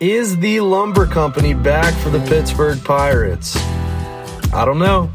Is the lumber company back for the Pittsburgh Pirates? I don't know.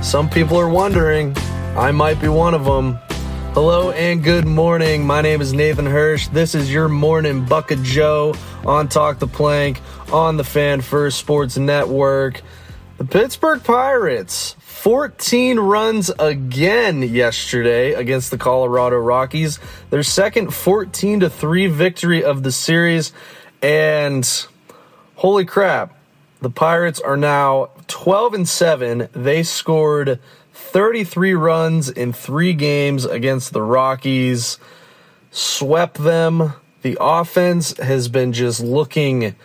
Some people are wondering. I might be one of them. Hello and good morning. My name is Nathan Hirsch. This is your morning Bucket Joe on Talk the Plank on the Fan First Sports Network. The Pittsburgh Pirates, 14 runs again yesterday against the Colorado Rockies. Their second 14-3 victory of the series. And holy crap, the Pirates are now 12-7. They scored 33 runs in 3 games against the Rockies, swept them. The offense has been just looking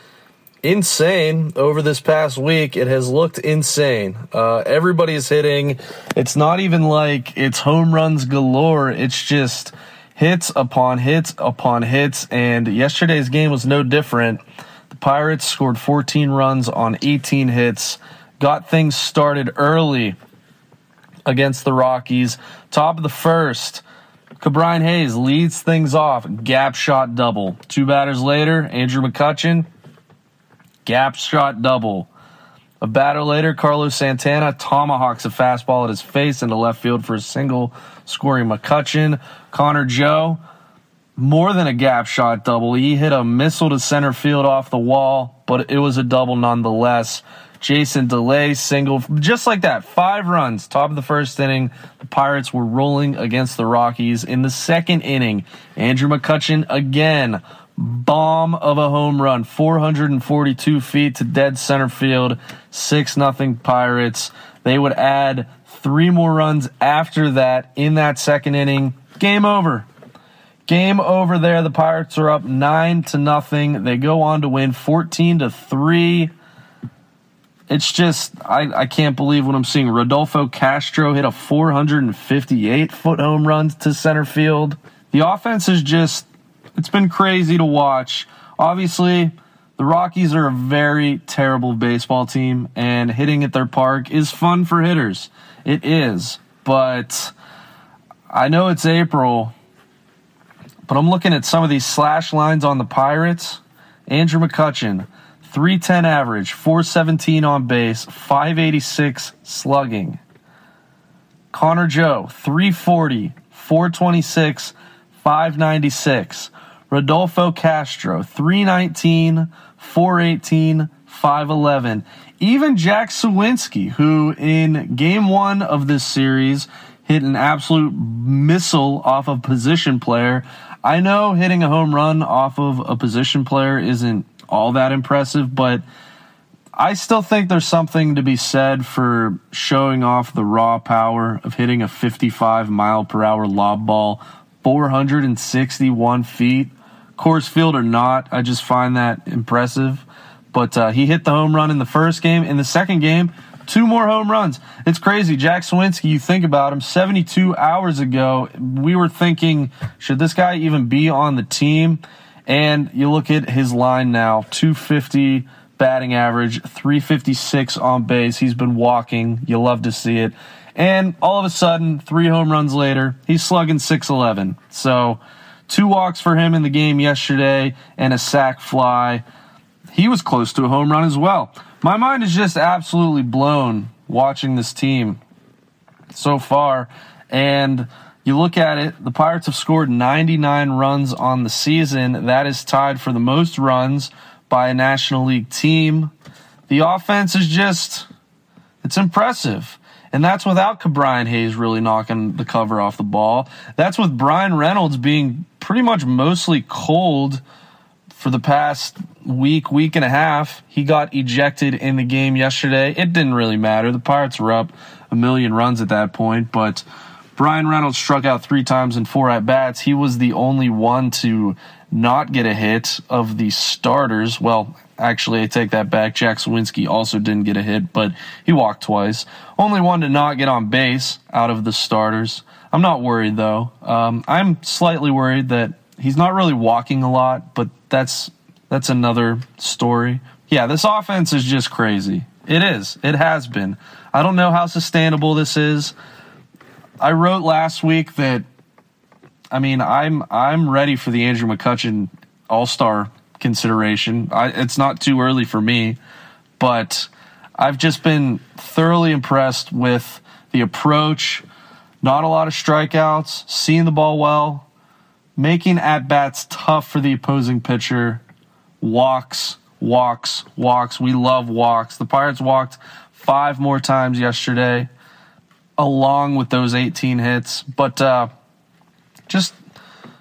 insane over this past week. It has looked insane. Everybody is hitting. It's not even like it's home runs galore. It's just hits upon hits upon hits, and yesterday's game was no different. The Pirates scored 14 runs on 18 hits, got things started early against the Rockies. Top of the first, Ke'Bryan Hayes leads things off, gap shot double. 2 batters later, Andrew McCutchen, gap shot double. A batter later, Carlos Santana tomahawks a fastball at his face into left field for a single, scoring McCutchen. Connor Joe, more than a gap shot double. He hit a missile to center field off the wall, but it was a double nonetheless. Jason DeLay, single, just like that. 5 runs, top of the first inning. The Pirates were rolling against the Rockies. In the second inning, Andrew McCutchen again. Bomb of a home run, 442 feet to dead center field, 6-0 Pirates. They would add 3 more runs after that in that second inning. Game over. Game over there. The Pirates are up 9-0. They go on to win 14-3. It's just, I can't believe what I'm seeing. Rodolfo Castro hit a 458-foot home run to center field. The offense is just, it's been crazy to watch. Obviously, the Rockies are a very terrible baseball team, and hitting at their park is fun for hitters. It is. But I know it's April, but I'm looking at some of these slash lines on the Pirates. Andrew McCutchen, 310 average, 417 on base, 586 slugging. Connor Joe, 340, 426, 596. Rodolfo Castro, 319, 418, 511. Even Jack Suwinski, who in game 1 of this series hit an absolute missile off of position player. I know hitting a home run off of a position player isn't all that impressive, but I still think there's something to be said for showing off the raw power of hitting a 55-mile-per-hour lob ball 461 feet. Coors Field or not, I just find that impressive. But he hit the home run in the first game. In the second game, 2 more home runs. It's crazy. Jack Suwinski, you think about him, 72 hours ago, we were thinking, should this guy even be on the team? And you look at his line now, 250 batting average, 356 on base. He's been walking. You love to see it. And all of a sudden, 3 home runs later, he's slugging 611. So 2 walks for him in the game yesterday and a sac fly. He was close to a home run as well. My mind is just absolutely blown watching this team so far. And you look at it, the Pirates have scored 99 runs on the season. That is tied for the most runs by a National League team. The offense is just, it's impressive. And that's without Ke'Bryan Hayes really knocking the cover off the ball. That's with Brian Reynolds being pretty much mostly cold for the past week, week and a half. He got ejected in the game yesterday. It didn't really matter. The Pirates were up a million runs at that point. But Brian Reynolds struck out 3 times in 4 at-bats. He was the only one to not get a hit of the starters. Well, actually, I take that back. Jack Suwinski also didn't get a hit, but he walked twice. Only one to not get on base out of the starters. I'm not worried, though. I'm slightly worried that he's not really walking a lot, but that's another story. Yeah, this offense is just crazy. It is. It has been. I don't know how sustainable this is. I wrote last week that, I mean, I'm ready for the Andrew McCutchen All-Star consideration. It's not too early for me, but I've just been thoroughly impressed with the approach. Not a lot of strikeouts, seeing the ball well, making at-bats tough for the opposing pitcher, walks. We love walks. The Pirates walked 5 more times yesterday, along with those 18 hits. But just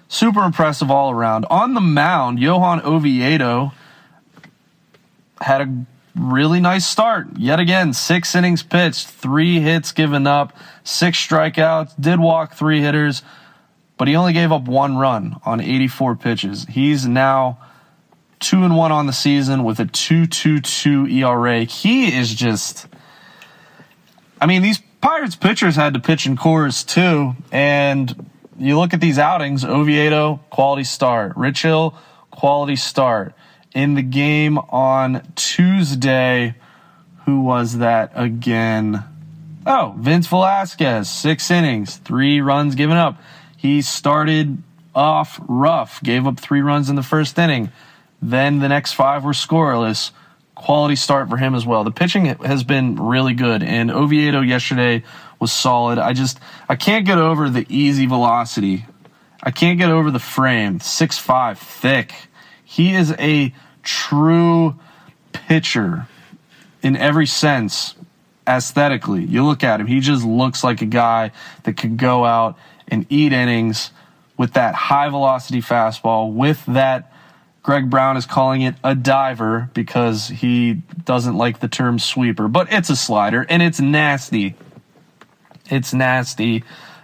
super impressive all around. On the mound, Johan Oviedo had a really nice start. Yet again, 6 innings pitched, 3 hits given up, 6 strikeouts, did walk 3 hitters, but he only gave up 1 run on 84 pitches. He's now 2-1 on the season with a 2.22 ERA. He is just, I mean, these Pirates pitchers had to pitch in cores too, and you look at these outings. Oviedo, quality start. Rich Hill, quality start. In the game on Tuesday, who was that again? Oh, Vince Velasquez, 6 innings, 3 runs given up. He started off rough, gave up 3 runs in the first inning. Then the next 5 were scoreless. Quality start for him as well. The pitching has been really good, and Oviedo yesterday was solid. I can't get over the easy velocity. I can't get over the frame. 6'5", thick. He is a true pitcher in every sense aesthetically. You look at him, he just looks like a guy that could go out and eat innings with that high-velocity fastball, with that, Greg Brown is calling it a diver because he doesn't like the term sweeper, but it's a slider, and it's nasty. It's nasty.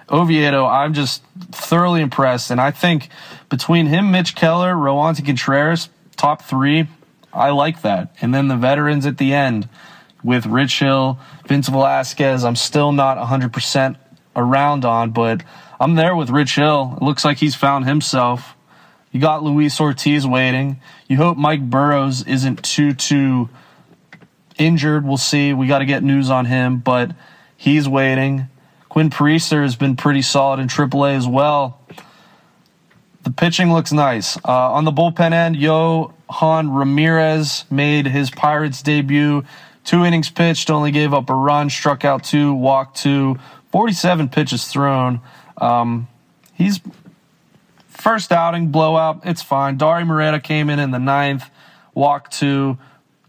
Oviedo, I'm just thoroughly impressed, and I think between him, Mitch Keller, Rowan Contreras, top 3, I like that. And then the veterans at the end with Rich Hill, Vince Velasquez, I'm still not 100% around on, but I'm there with Rich Hill. It looks like he's found himself. You got Luis Ortiz waiting. You hope Mike Burrows isn't too injured. We'll see. We got to get news on him, but he's waiting. Quinn Priester has been pretty solid in AAA as well. The pitching looks nice. On the bullpen end, Yohan Ramirez made his Pirates debut. 2 innings pitched, only gave up a run, struck out 2, walked 2, 47 pitches thrown. He's... First outing, blowout, it's fine. Darry Moretta came in the 9th, walked 2,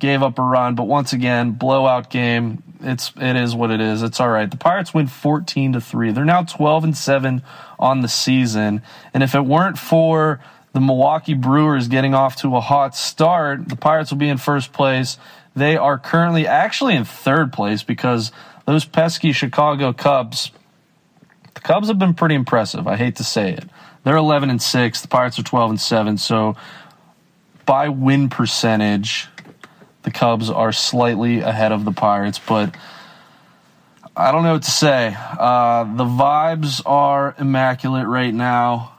gave up a run. But once again, blowout game. It is what it is. It's all right. The Pirates win 14-3. They're now 12-7 on the season. And if it weren't for the Milwaukee Brewers getting off to a hot start, the Pirates will be in first place. They are currently actually in third place because those pesky Chicago Cubs, the Cubs have been pretty impressive. I hate to say it. They're 11-6. The Pirates are 12-7. So by win percentage, the Cubs are slightly ahead of the Pirates. But I don't know what to say. The vibes are immaculate right now.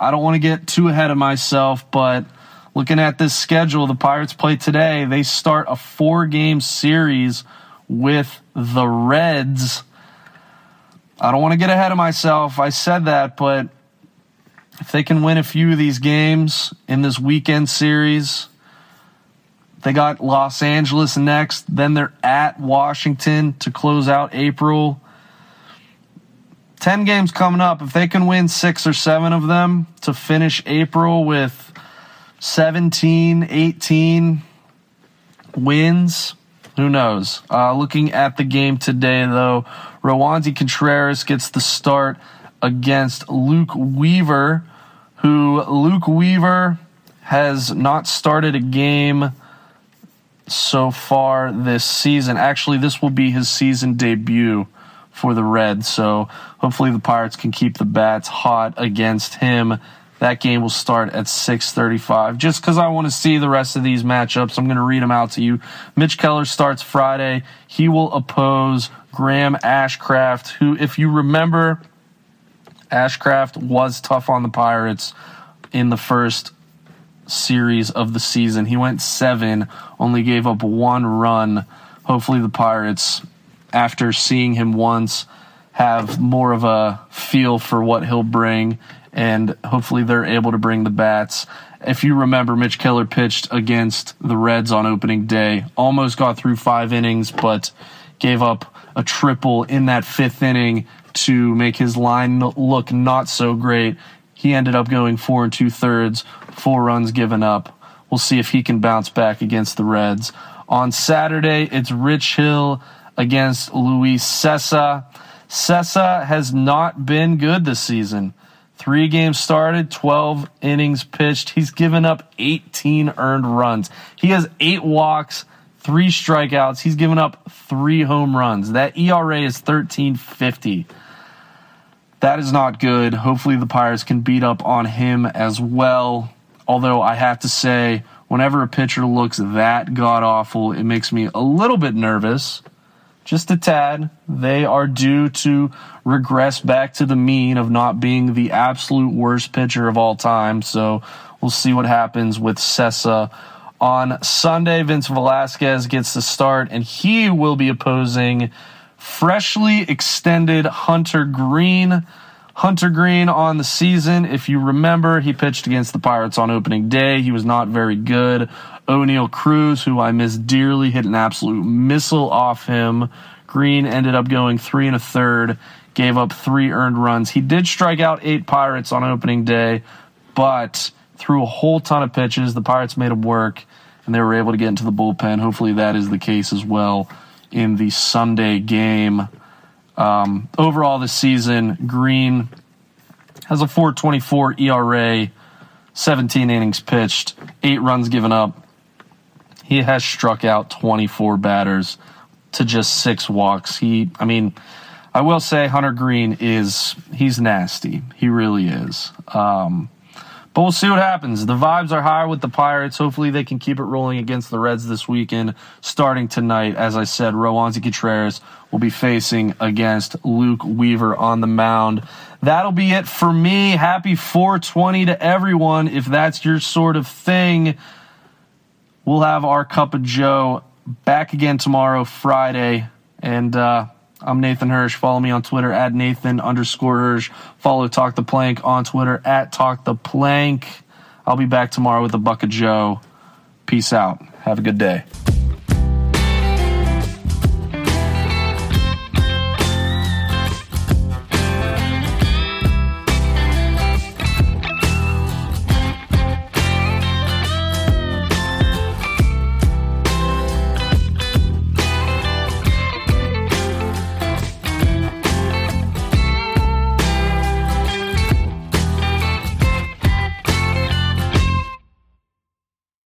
I don't want to get too ahead of myself, but looking at this schedule, the Pirates play today. They start a 4-game series with the Reds. I don't want to get ahead of myself. I said that, but if they can win a few of these games in this weekend series, they got Los Angeles next. Then they're at Washington to close out April. 10 games coming up. If they can win 6 or 7 of them to finish April with 17, 18 wins, who knows? Looking at the game today, though, Rowan Contreras gets the start against Luke Weaver, who Luke Weaver has not started a game so far this season. Actually, this will be his season debut for the Reds, so hopefully the Pirates can keep the bats hot against him. That game will start at 6:35. Just because I want to see the rest of these matchups, I'm going to read them out to you. Mitch Keller starts Friday. He will oppose Graham Ashcraft, who, if you remember, Ashcraft was tough on the Pirates in the first series of the season. He went 7, only gave up 1 run. Hopefully the Pirates, after seeing him once, have more of a feel for what he'll bring, and hopefully they're able to bring the bats. If you remember, Mitch Keller pitched against the Reds on opening day, almost got through 5 innings, but gave up a triple in that 5th inning to make his line look not so great. He ended up going 4 2/3, 4 runs given up. We'll see if he can bounce back against the Reds. On Saturday, it's Rich Hill against Luis Sessa. Sessa has not been good this season. 3 games started, 12 innings pitched. He's given up 18 earned runs. He has 8 walks, 3 strikeouts. He's given up 3 home runs. That ERA is 13.50. That is not good. Hopefully the Pirates can beat up on him as well. Although I have to say, whenever a pitcher looks that god-awful, it makes me a little bit nervous. Just a tad. They are due to regress back to the mean of not being the absolute worst pitcher of all time. So we'll see what happens with Sessa. On Sunday, Vince Velasquez gets the start, and he will be opposing freshly extended Hunter Greene. Hunter Greene on the season, if you remember, he pitched against the Pirates on opening day. He was not very good. O'Neill Cruz, who I miss dearly, hit an absolute missile off him. Greene ended up going 3 1/3, gave up 3 earned runs. He did strike out 8 Pirates on opening day, but threw a whole ton of pitches. The Pirates made them work, and they were able to get into the bullpen. Hopefully that is the case as well in the Sunday game. Overall this season, Greene has a 4.24 ERA, 17 innings pitched, 8 runs given up. He has struck out 24 batters to just 6 walks. I will say Hunter Greene he's nasty. He really is. But we'll see what happens. The vibes are high with the Pirates. Hopefully they can keep it rolling against the Reds this weekend. Starting tonight, as I said, Rowan Contreras will be facing against Luke Weaver on the mound. That'll be it for me. Happy 420 to everyone, if that's your sort of thing. We'll have our Cup of Joe back again tomorrow, Friday. And I'm Nathan Hirsch. Follow me on Twitter at Nathan_Hirsch. Follow Talk the Plank on Twitter at Talk the Plank. I'll be back tomorrow with a Buck of Joe. Peace out. Have a good day.